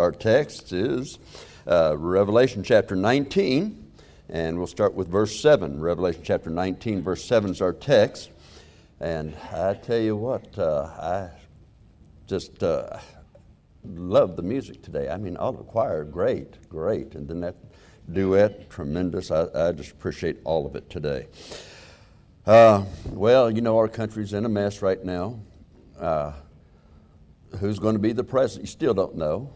Our text is Revelation chapter 19, and we'll start with verse 7. Revelation chapter 19, verse 7 is our text. And I tell you what, I just love the music today. I mean, all the choir, great. And then that duet, tremendous. I just appreciate all of it today. Well, you know, our country's in a mess right now. Who's going to be the president? You still don't know.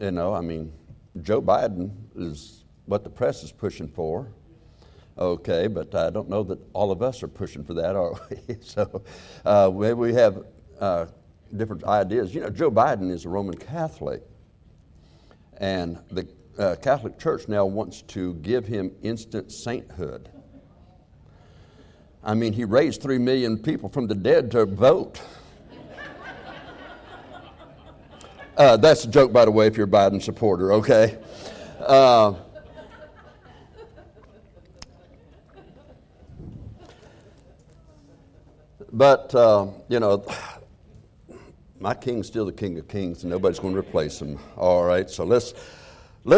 You know, I mean, Joe Biden is what the press is pushing for. Okay, but I don't know that all of us are pushing for that, are we? So we have different ideas. You know, Joe Biden is a Roman Catholic, and the Catholic Church now wants to give him instant sainthood. I mean, he raised 3 million people from the dead to vote. That's a joke, by the way, if you're a Biden supporter, okay? But you know, my king's still the King of Kings, and nobody's going to replace him. All right, so let's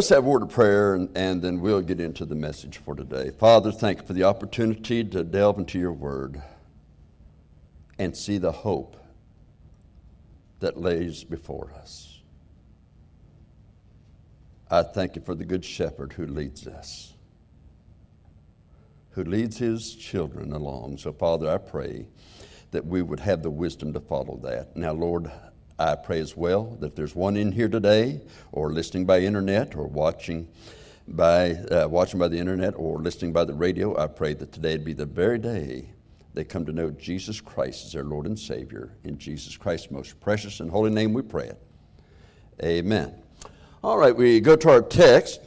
have a word of prayer, and then we'll get into the message for today. Father, thank you for the opportunity to delve into your word and see the hope that lays before us. I thank you for the good shepherd who leads us, who leads his children along. So, Father, I pray that we would have the wisdom to follow that. Now, Lord, I pray as well that if there's one in here today or listening by internet or watching by the internet or listening by the radio, I pray that today would be the very day they come to know Jesus Christ as their Lord and Savior. In Jesus Christ's most precious and holy name we pray it. Amen. All right, we go to our text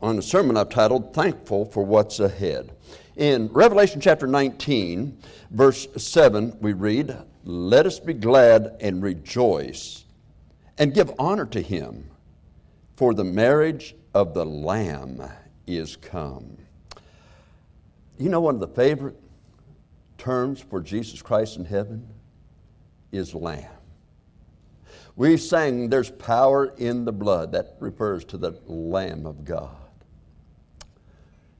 on a sermon I've titled, Thankful for What's Ahead. In Revelation chapter 19, verse 7, we read, "Let us be glad and rejoice and give honor to him, for the marriage of the Lamb is come." You know, one of the favorite terms for Jesus Christ in heaven is Lamb. We sang there's power in the blood. That refers to the Lamb of God.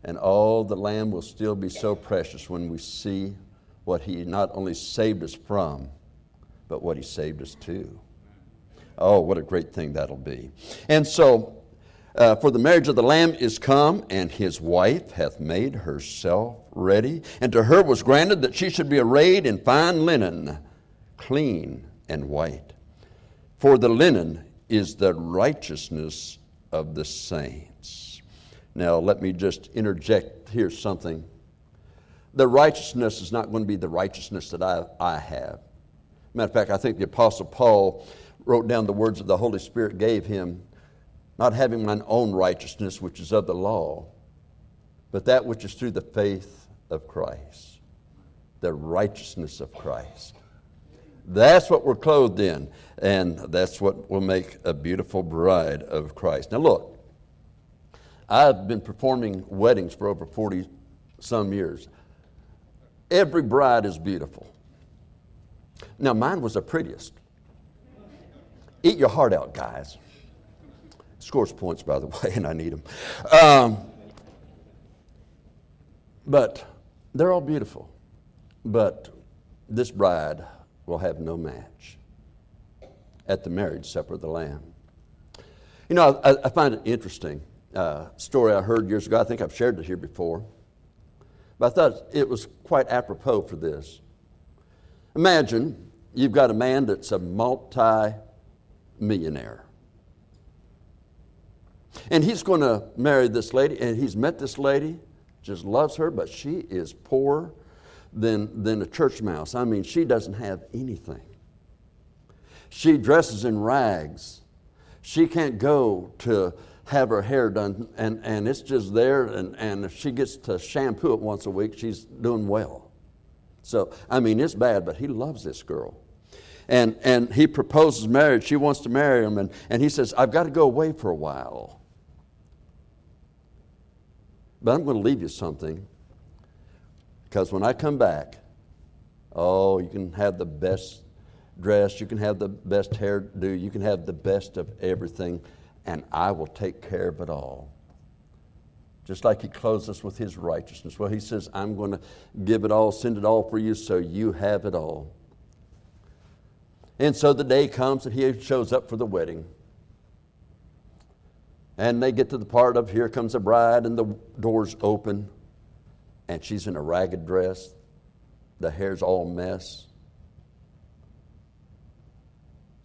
And oh, the Lamb will still be so precious when we see what he not only saved us from, but what he saved us to. Oh, what a great thing that'll be. And so, "For the marriage of the Lamb is come, and his wife hath made herself ready. And to her was granted that she should be arrayed in fine linen, clean and white. For the linen is the righteousness of the saints." Now, let me just interject here something. The righteousness is not going to be the righteousness that I have. Matter of fact, I think the Apostle Paul wrote down the words that the Holy Spirit gave him, "Not having mine own righteousness, which is of the law, but that which is through the faith of Christ." The righteousness of Christ. That's what we're clothed in, and that's what will make a beautiful bride of Christ. Now look, I've been performing weddings for over 40 some years. Every bride is beautiful. Now mine was the prettiest. Eat your heart out, guys. Scores points, by the way, and I need them. But they're all beautiful. But this bride will have no match at the marriage supper of the Lamb. You know, I find it interesting. Story I heard years ago. I think I've shared it here before. But I thought it was quite apropos for this. Imagine you've got a man that's a multi-millionaire. And he's going to marry this lady, and he's met this lady, just loves her, but she is poorer than a church mouse. I mean, she doesn't have anything. She dresses in rags. She can't go to have her hair done, and it's just there, and if she gets to shampoo it once a week, she's doing well. So, I mean, it's bad, but he loves this girl. And he proposes marriage. She wants to marry him, and he says, "I've got to go away for a while. But I'm going to leave you something, because when I come back, oh, you can have the best dress, you can have the best hairdo, you can have the best of everything. and I will take care of it all. Just like he clothes us with his righteousness. Well, he says, I'm going to give it all, send it all for you so you have it all. And so the day comes and he shows up for the wedding. And they get to the part of here comes the bride and the doors open. And she's in a ragged dress. The hair's all mess.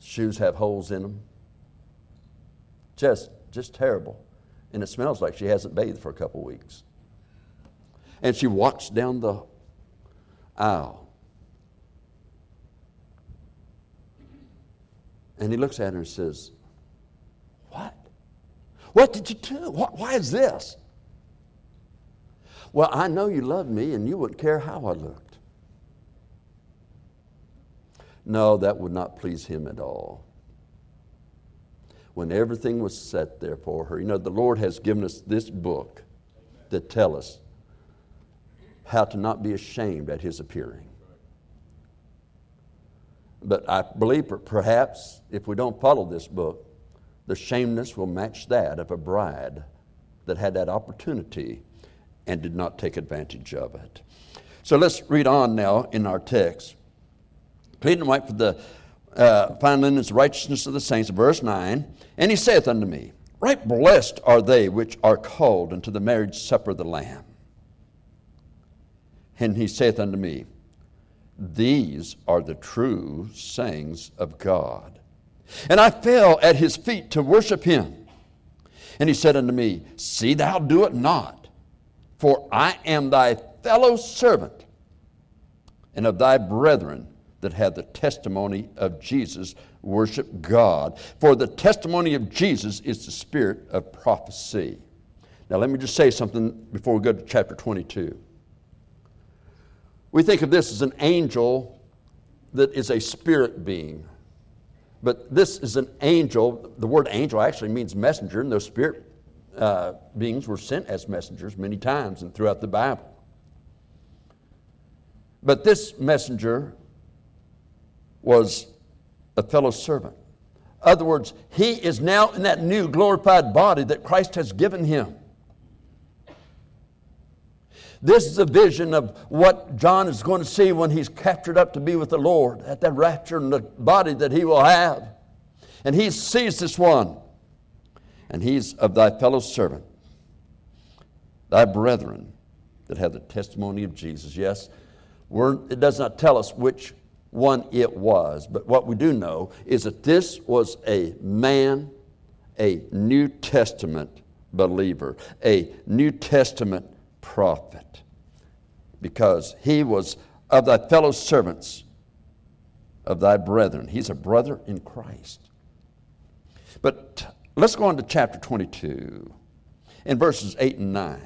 Shoes have holes in them. Just terrible. And it smells like she hasn't bathed for a couple weeks. And she walks down the aisle. And he looks at her and says, what? What did you do? Why is this? Well, I know you loved me and you wouldn't care how I looked. No, that would not please him at all. When everything was set there for her. You know, the Lord has given us this book to tell us how to not be ashamed at his appearing. But I believe perhaps if we don't follow this book, the shameness will match that of a bride that had that opportunity and did not take advantage of it. So let's read on now in our text. Clean and white for the fine linen is the righteousness of the saints. Verse 9, and he saith unto me, right blessed are they which are called unto the marriage supper of the Lamb. And he saith unto me, these are the true sayings of God. And I fell at his feet to worship him. And he said unto me, see thou do it not, for I am thy fellow servant and of thy brethren that have the testimony of Jesus. Worship God. For the testimony of Jesus is the spirit of prophecy. Now let me just say something before we go to chapter 22. We think of this as an angel that is a spirit being. But this is an angel. The word angel actually means messenger, and those spirit beings were sent as messengers many times and throughout the Bible. But this messenger was a fellow servant. In other words, he is now in that new glorified body that Christ has given him. This is a vision of what John is going to see when he's captured up to be with the Lord at that rapture and the body that he will have. And he sees this one, and he's of thy fellow servant, thy brethren that have the testimony of Jesus. Yes, it does not tell us which one it was, but what we do know is that this was a man, a New Testament believer, a New Testament prophet, because he was of thy fellow servants, of thy brethren. He's a brother in Christ. But let's go on to chapter 22 in verses 8 and 9.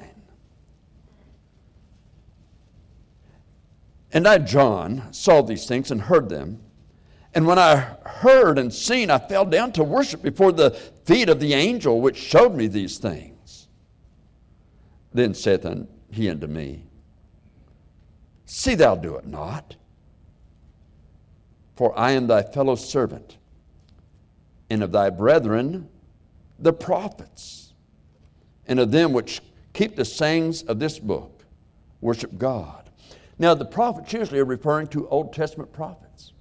And I, John, saw these things and heard them. And when I heard and seen, I fell down to worship before the feet of the angel which showed me these things. Then saith he unto me, see thou do it not, for I am thy fellow servant, and of thy brethren the prophets, and of them which keep the sayings of this book, worship God. Now, the prophets usually are referring to Old Testament prophets.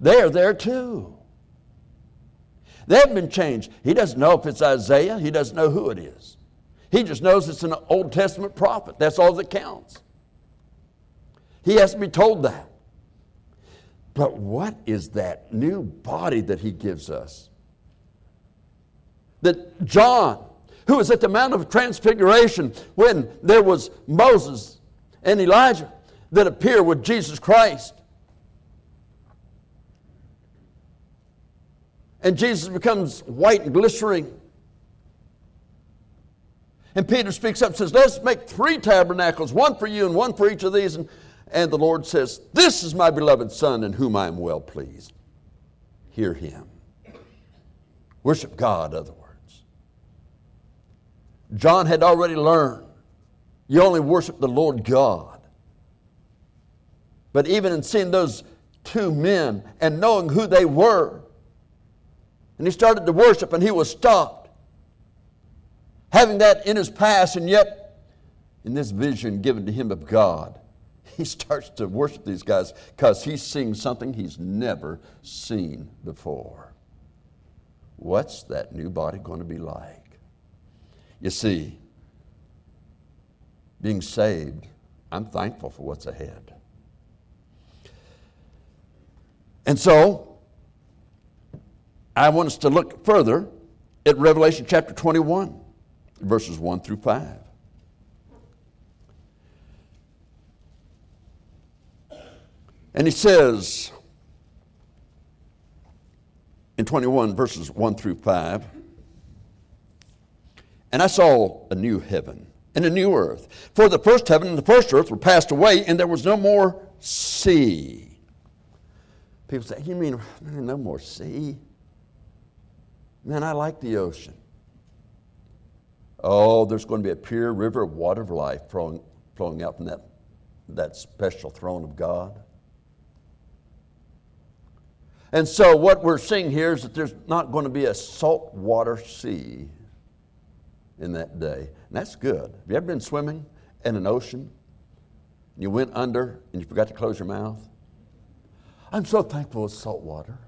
They are there too. They haven't been changed. He doesn't know if it's Isaiah. He doesn't know who it is. He just knows it's an Old Testament prophet. That's all that counts. He has to be told that. But what is that new body that he gives us? That John, who was at the Mount of Transfiguration when there was Moses and Elijah, that appear with Jesus Christ. And Jesus becomes white and glittering. And Peter speaks up and says, let's make three tabernacles, one for you and one for each of these. And the Lord says, this is my beloved Son in whom I am well pleased. Hear him. Worship God, in other words. John had already learned you only worship the Lord God. But even in seeing those two men and knowing who they were, and he started to worship and he was stopped. having that in his past, and yet in this vision given to him of God, he starts to worship these guys because he's seeing something he's never seen before. What's that new body going to be like? You see, being saved, I'm thankful for what's ahead. And so, I want us to look further at Revelation chapter 21, verses 1 through 5. And he says, in 21, verses 1 through 5, "And I saw a new heaven and a new earth. For the first heaven and the first earth were passed away, and there was no more sea." People say, "You mean no more sea? Man, I like the ocean." Oh, there's going to be a pure river of water of life flowing out from that special throne of God. And so what we're seeing here is that there's not going to be a saltwater sea in that day. And that's good. Have you ever been swimming in an ocean? And you went under and you forgot to close your mouth? I'm so thankful it's salt water.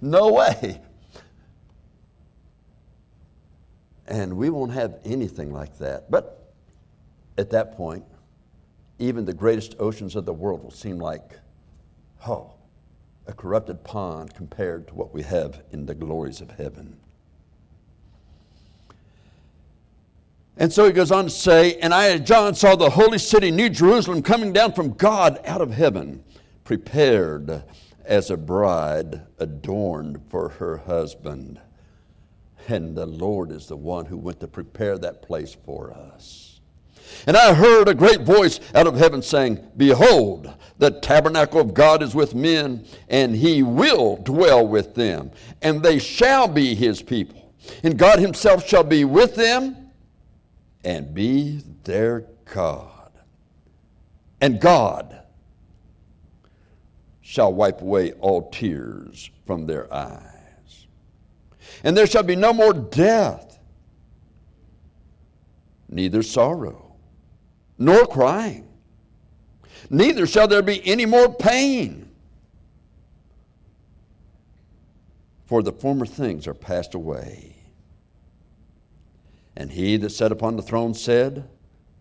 No way. And we won't have anything like that. But at that point, even the greatest oceans of the world will seem like, oh, a corrupted pond compared to what we have in the glories of heaven. And so he goes on to say, "And I, John, saw the holy city, New Jerusalem, coming down from God out of heaven, prepared as a bride adorned for her husband." And the Lord is the one who went to prepare that place for us. "And I heard a great voice out of heaven saying, 'Behold, the tabernacle of God is with men, and he will dwell with them, and they shall be his people. And God himself shall be with them and be their God. And God shall wipe away all tears from their eyes. And there shall be no more death, neither sorrow, nor crying. Neither shall there be any more pain. For the former things are passed away.' And he that sat upon the throne said,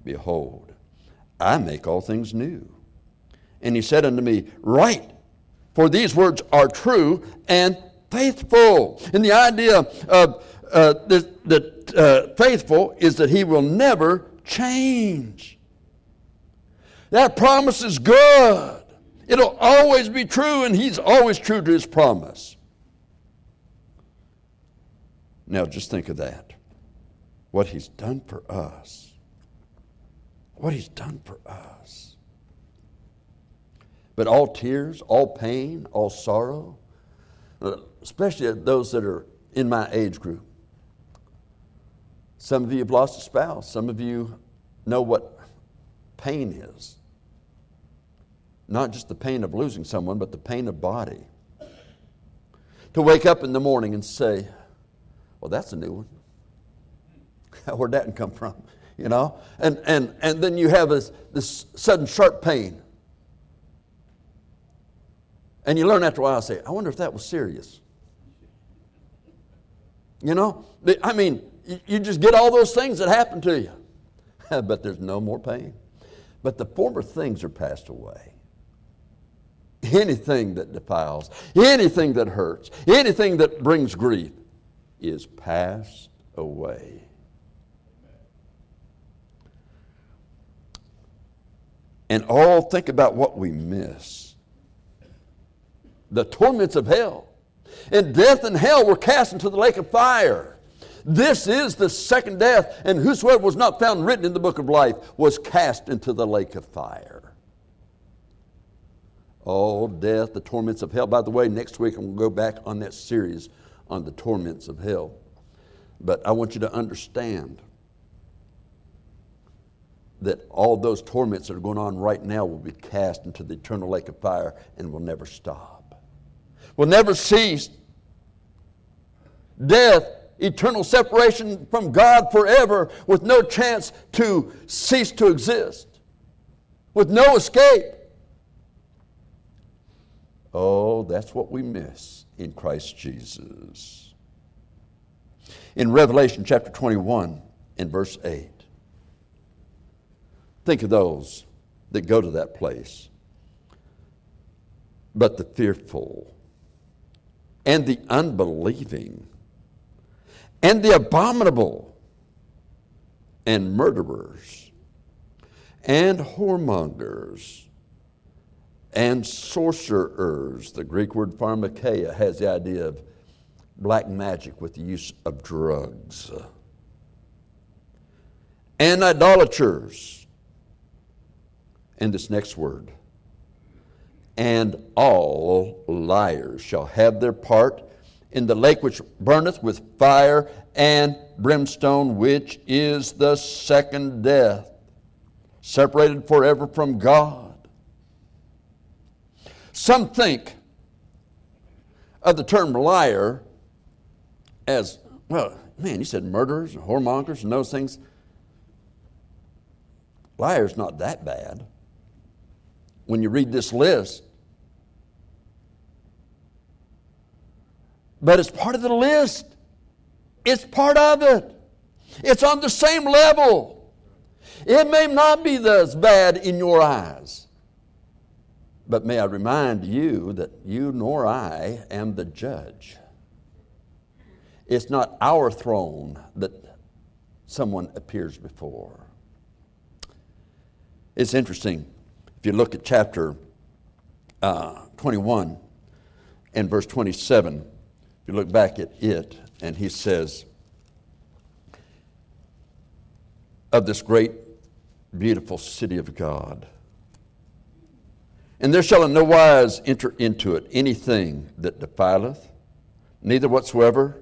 'Behold, I make all things new.' And he said unto me, 'Write, for these words are true and faithful.'" And the idea of faithful is that he will never change. That promise is good. It'll always be true, and he's always true to his promise. Now just think of that. What he's done for us. What he's done for us. But all tears, all pain, all sorrow, especially those that are in my age group. Some of you have lost a spouse. Some of you know what pain is. Not just the pain of losing someone, but the pain of body. To wake up in the morning and say, "Well, that's a new one. Where'd that come from?" And then you have this sudden sharp pain. And you learn after a while, say, "I wonder if that was serious." You just get all those things that happen to you. But there's no more pain. But the former things are passed away. Anything that defiles, anything that hurts, anything that brings grief is passed away. And think about what we miss. The torments of hell. And death and hell were cast into the lake of fire. This is the second death, and whosoever was not found written in the book of life was cast into the lake of fire. Oh, death, the torments of hell. By the way, next week I'm going to go back on that series on the torments of hell. But I want you to understand that all those torments that are going on right now will be cast into the eternal lake of fire and will never stop. Will never cease. Death eternal separation from God forever with no chance to cease to exist, with no escape. Oh, that's what we miss in Christ Jesus. In Revelation chapter 21 and verse 8, think of those that go to that place. But the fearful and the unbelieving and the abominable and murderers and whoremongers and sorcerers. The Greek word pharmakeia has the idea of black magic with the use of drugs. And idolaters. And this next word. And all liars shall have their part in the lake which burneth with fire and brimstone, which is the second death, separated forever from God. Some think of the term liar as, well, man, you said murderers and whoremongers and those things. Liar's not that bad. When you read this list, but it's part of the list. It's part of it. It's on the same level. It may not be as bad in your eyes. But may I remind you that you nor I am the judge. It's not our throne that someone appears before. It's interesting. If you look at chapter 21 and verse 27, if you look back at it, and he says, of this great, beautiful city of God. And there shall in no wise enter into it anything that defileth, neither whatsoever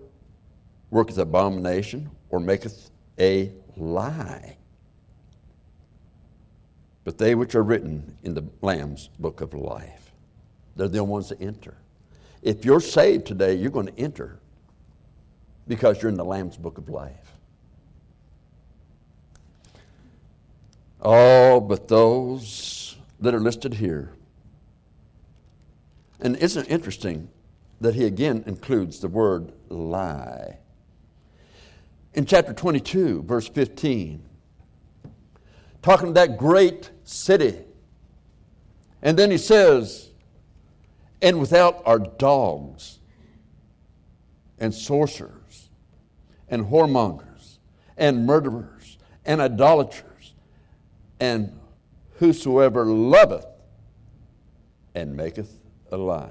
worketh abomination or maketh a lie. But they which are written in the Lamb's book of life, they're the ones that enter. If you're saved today, you're going to enter because you're in the Lamb's book of life. Oh, but those that are listed here. And isn't it interesting that he again includes the word lie? In chapter 22, verse 15, talking to that great city. And then he says, and without are dogs and sorcerers and whoremongers and murderers and idolaters and whosoever loveth and maketh a lie.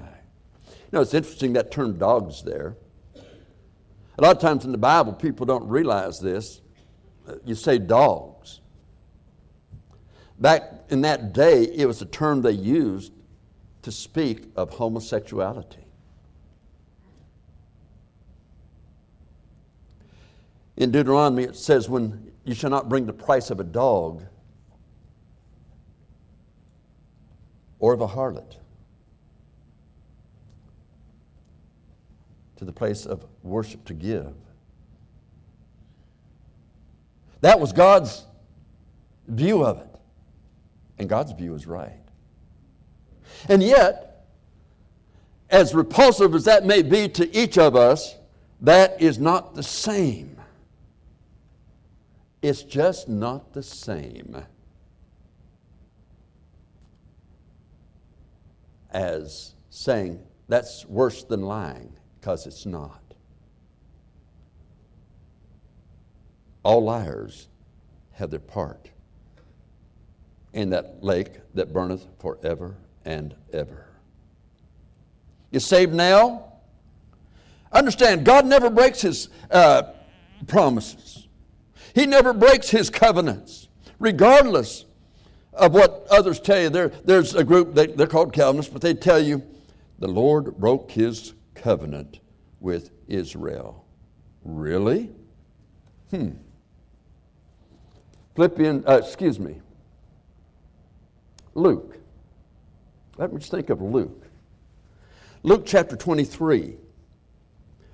You know, it's interesting that term dogs there. A lot of times in the Bible, people don't realize this. You say dogs. Back in that day, it was a term they used to speak of homosexuality. In Deuteronomy, it says, when you shall not bring the price of a dog or of a harlot to the place of worship to give. That was God's view of it. And God's view is right. And yet, as repulsive as that may be to each of us, that is not the same. It's just not the same as saying that's worse than lying, because it's not. All liars have their part in that lake that burneth forever and ever. You're saved now? Understand, God never breaks His promises. He never breaks His covenants, regardless of what others tell you. There's a group, they're called Calvinists, but they tell you, the Lord broke His covenant with Israel. Really? Luke. Let me just think of Luke. Luke chapter 23,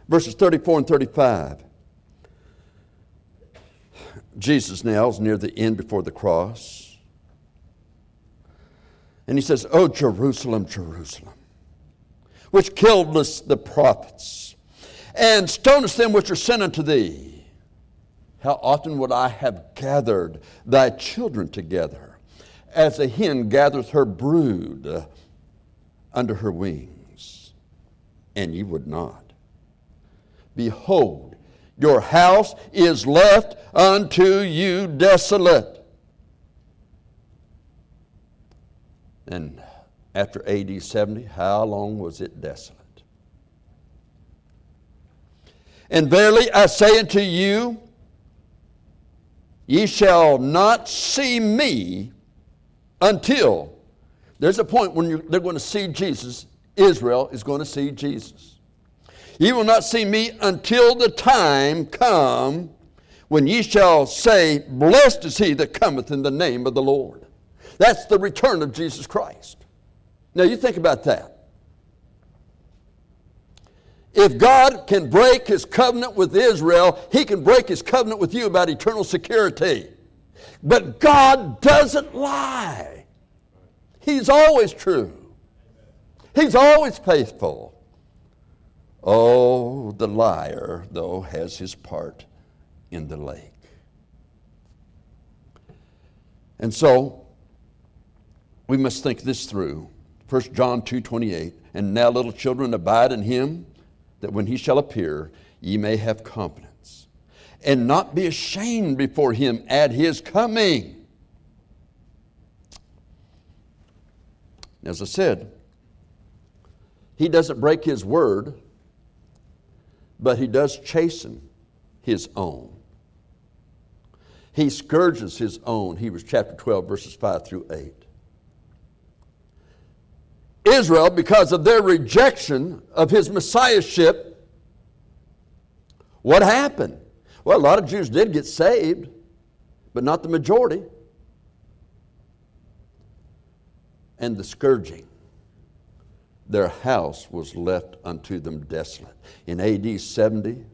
verses 34 and 35. Jesus now is near the end before the cross. And he says, "Oh, Jerusalem, Jerusalem, which killedest the prophets, and stonest them which are sent unto thee. How often would I have gathered thy children together, as a hen gathereth her brood under her wings, and ye would not. Behold, your house is left unto you desolate." And after AD 70, how long was it desolate? "And verily I say unto you, ye shall not see me until..." There's a point when they're going to see Jesus. Israel is going to see Jesus. "Ye will not see me until the time come when ye shall say, Blessed is he that cometh in the name of the Lord." That's the return of Jesus Christ. Now you think about that. If God can break his covenant with Israel, he can break his covenant with you about eternal security. But God doesn't lie. He's always true. He's always faithful. Oh, the liar, though, has his part in the lake. And so, we must think this through. 1 John 2:28, "And now, little children, abide in him, that when he shall appear, ye may have confidence, and not be ashamed before him at his coming." As I said, he doesn't break his word, but he does chasten his own. He scourges his own. Hebrews chapter 12, verses 5 through 8. Israel, because of their rejection of his messiahship, what happened? Well, a lot of Jews did get saved, but not the majority. And the scourging. Their house was left unto them desolate. In AD 70,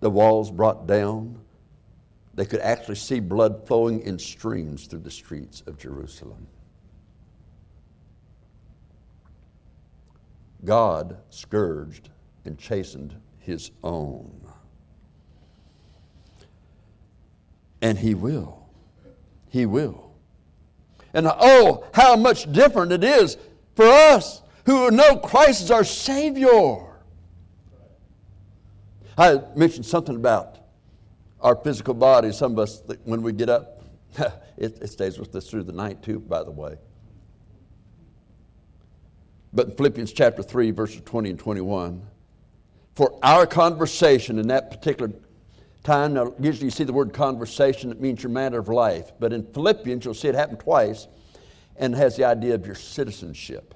the walls brought down. They could actually see blood flowing in streams through the streets of Jerusalem. God scourged and chastened his own. And he will. He will. And oh, how much different it is for us who know Christ is our Savior. I mentioned something about our physical body. Some of us, when we get up, it stays with us through the night too, by the way. But in Philippians chapter 3, verses 20 and 21, "For our conversation," in that particular time, now usually you see the word conversation, it means your manner of life. But in Philippians, you'll see it happen twice, and has the idea of your citizenship.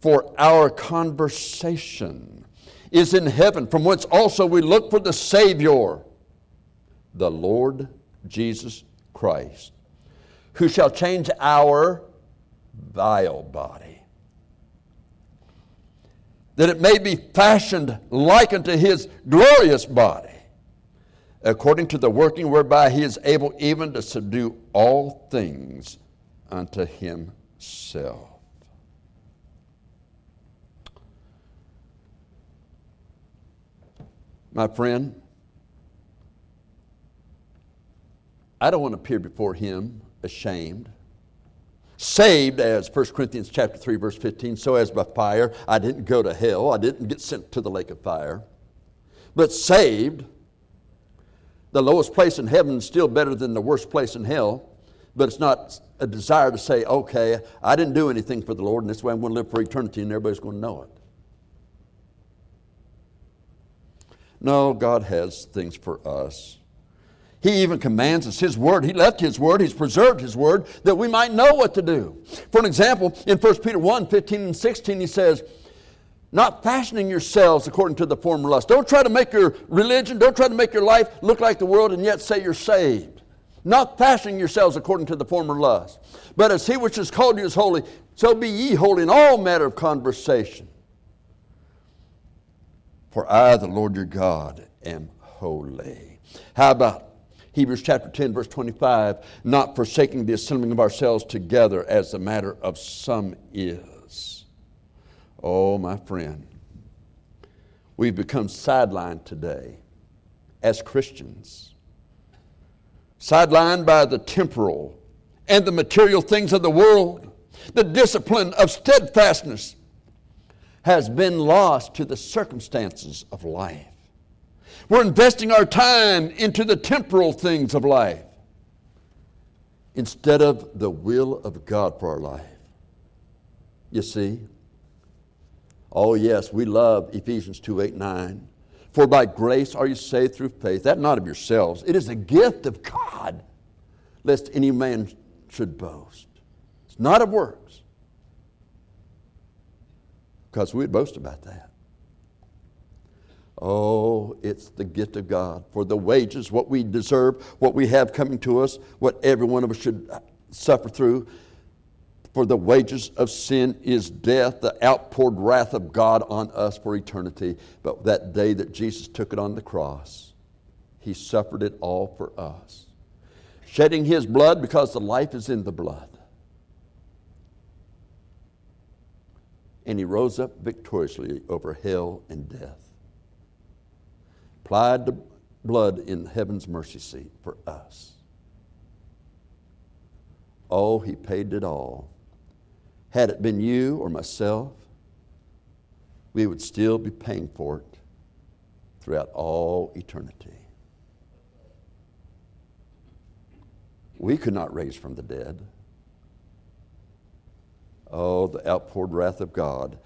"For our conversation is in heaven, from whence also we look for the Savior, the Lord Jesus Christ, who shall change our vile body, that it may be fashioned like unto his glorious body, according to the working whereby he is able even to subdue all things unto himself." My friend, I don't want to appear before him ashamed. Saved, as 1 Corinthians chapter 3, verse 15, "So as by fire, I didn't go to hell. I didn't get sent to the lake of fire. But saved, the lowest place in heaven is still better than the worst place in hell. But it's not a desire to say, okay, I didn't do anything for the Lord, and that's why I'm going to live for eternity, and everybody's going to know it. No, God has things for us. He even commands us his word. He left his word. He's preserved his word that we might know what to do. For an example, in 1 Peter 1, 15 and 16, he says, "Not fashioning yourselves according to the former lust." Don't try to make your religion, don't try to make your life look like the world and yet say you're saved. "Not fashioning yourselves according to the former lust. But as he which has called you is holy, so be ye holy in all matter of conversation. For I, the Lord your God, am holy." How about Hebrews chapter 10, verse 25, not forsaking the assembling of ourselves together as the matter of some is. Oh, my friend, we've become sidelined today as Christians. Sidelined by the temporal and the material things of the world. The discipline of steadfastness has been lost to the circumstances of life. We're investing our time into the temporal things of life instead of the will of God for our life. You see? Oh yes, we love Ephesians 2, 8, 9. For by grace are you saved through faith, that not of yourselves. It is a gift of God, lest any man should boast. It's not of works, because we'd boast about that. Oh, it's the gift of God. For the wages, what we deserve, what we have coming to us, what every one of us should suffer through. For the wages of sin is death, the outpoured wrath of God on us for eternity. But that day that Jesus took it on the cross, He suffered it all for us, shedding His blood because the life is in the blood. And He rose up victoriously over hell and death. Applied the blood in heaven's mercy seat for us. Oh, He paid it all. Had it been you or myself, we would still be paying for it throughout all eternity. We could not raise from the dead. Oh, the outpoured wrath of God.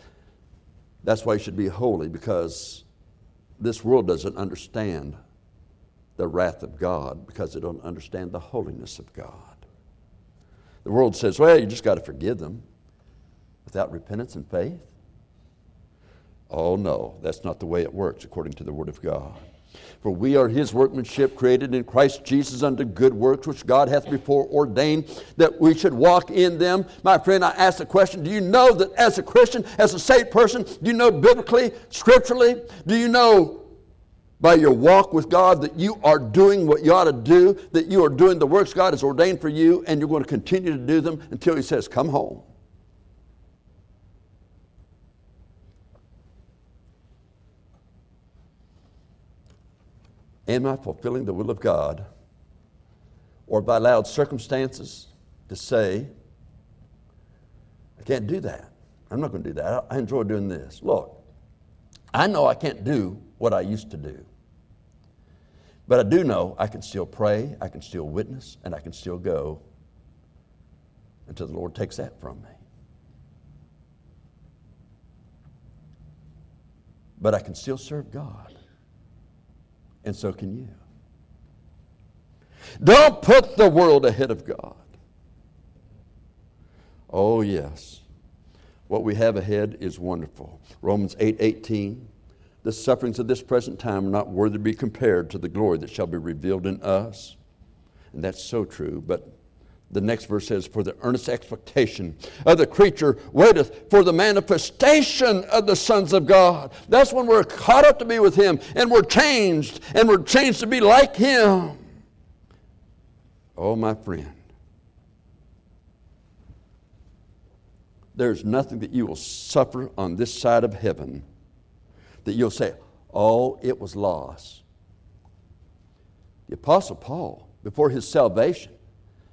That's why you should be holy, because this world doesn't understand the wrath of God, because they don't understand the holiness of God. The world says, well, you just got to forgive them without repentance and faith. Oh, no, that's not the way it works according to the Word of God. For we are His workmanship, created in Christ Jesus unto good works, which God hath before ordained that we should walk in them. My friend, I ask the question, do you know that as a Christian, as a saved person, do you know biblically, scripturally, do you know by your walk with God that you are doing what you ought to do, that you are doing the works God has ordained for you, and you're going to continue to do them until He says, come home? Am I fulfilling the will of God? Or have I allowed circumstances to say, I can't do that. I'm not going to do that. I enjoy doing this. Look, I know I can't do what I used to do. But I do know I can still pray, I can still witness, and I can still go until the Lord takes that from me. But I can still serve God. And so can you. Don't put the world ahead of God. Oh, yes. What we have ahead is wonderful. Romans 8:18. The sufferings of this present time are not worthy to be compared to the glory that shall be revealed in us. And that's so true. But the next verse says, for the earnest expectation of the creature waiteth for the manifestation of the sons of God. That's when we're caught up to be with Him, and we're changed to be like Him. Oh, my friend, there's nothing that you will suffer on this side of heaven that you'll say, oh, it was loss. The Apostle Paul, before his salvation,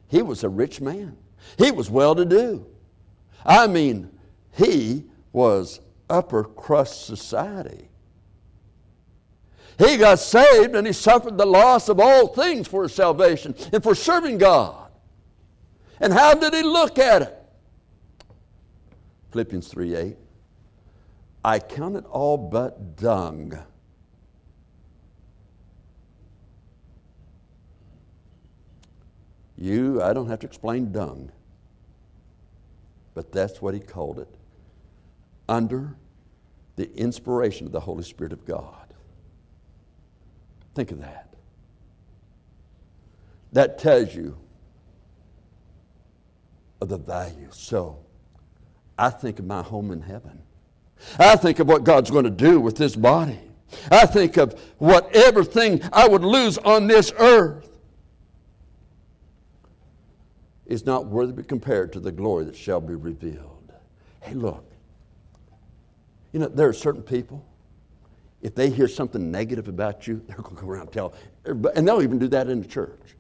he was a rich man. He was well-to-do. I mean, he was upper-crust society. He got saved and he suffered the loss of all things for his salvation and for serving God. And how did he look at it? Philippians 3:8. I count it all but dung. I don't have to explain dung. But that's what he called it. Under the inspiration of the Holy Spirit of God. Think of that. That tells you of the value. So, I think of my home in heaven. I think of what God's going to do with this body. I think of whatever thing I would lose on this earth. is not worthy to be compared to the glory that shall be revealed. Hey, look. You know, there are certain people, if they hear something negative about you, they're going to go around and tell everybody. And they'll even do that in the church.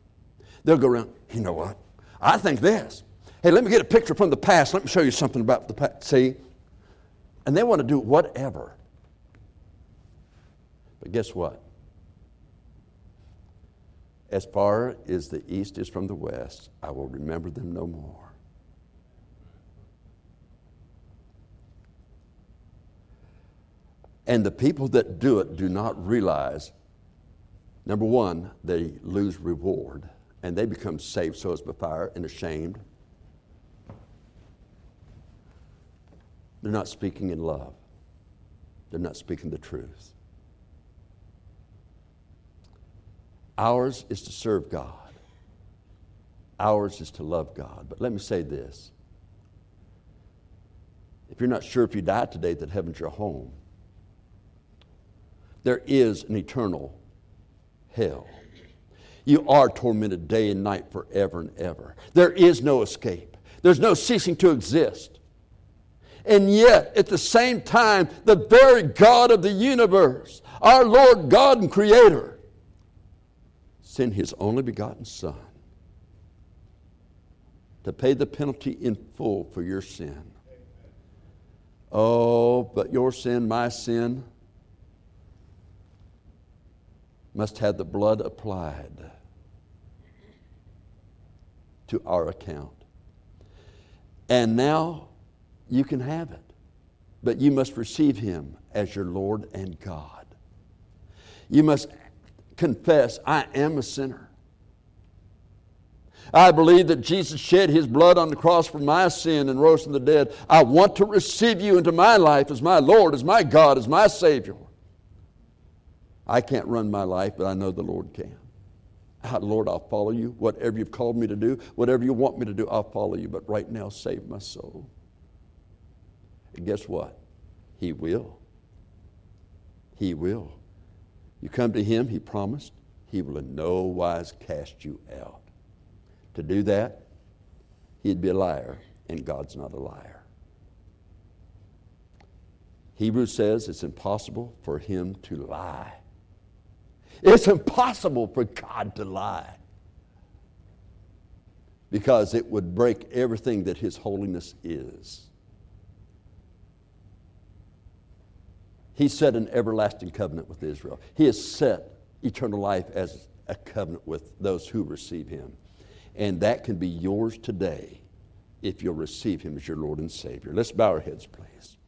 They'll go around, you know what? I think this. Hey, let me get a picture from the past. Let me show you something about the past. See? And they want to do whatever. But guess what? As far as the east is from the west, I will remember them no more. And the people that do it do not realize, number one, they lose reward, and they become saved, so as by fire, and ashamed. They're not speaking in love. They're not speaking the truth. Ours is to serve God. Ours is to love God. But let me say this. If you're not sure if you die today that heaven's your home, there is an eternal hell. You are tormented day and night forever and ever. There is no escape. There's no ceasing to exist. And yet, at the same time, the very God of the universe, our Lord God and Creator, sent His only begotten Son to pay the penalty in full for your sin. Oh, but your sin, my sin, must have the blood applied to our account. And now you can have it, but you must receive Him as your Lord and God. You must confess, I am a sinner. I believe that Jesus shed His blood on the cross for my sin and rose from the dead. I want to receive You into my life as my Lord, as my God, as my Savior. I can't run my life, but I know the Lord can. Lord, I'll follow You. Whatever You've called me to do, whatever You want me to do, I'll follow You. But right now, save my soul. And guess what? He will. He will. You come to Him, He promised, He will in no wise cast you out. To do that, He'd be a liar, and God's not a liar. Hebrews says it's impossible for Him to lie. It's impossible for God to lie, because it would break everything that His holiness is. He set an everlasting covenant with Israel. He has set eternal life as a covenant with those who receive Him. And that can be yours today if you'll receive Him as your Lord and Savior. Let's bow our heads, please.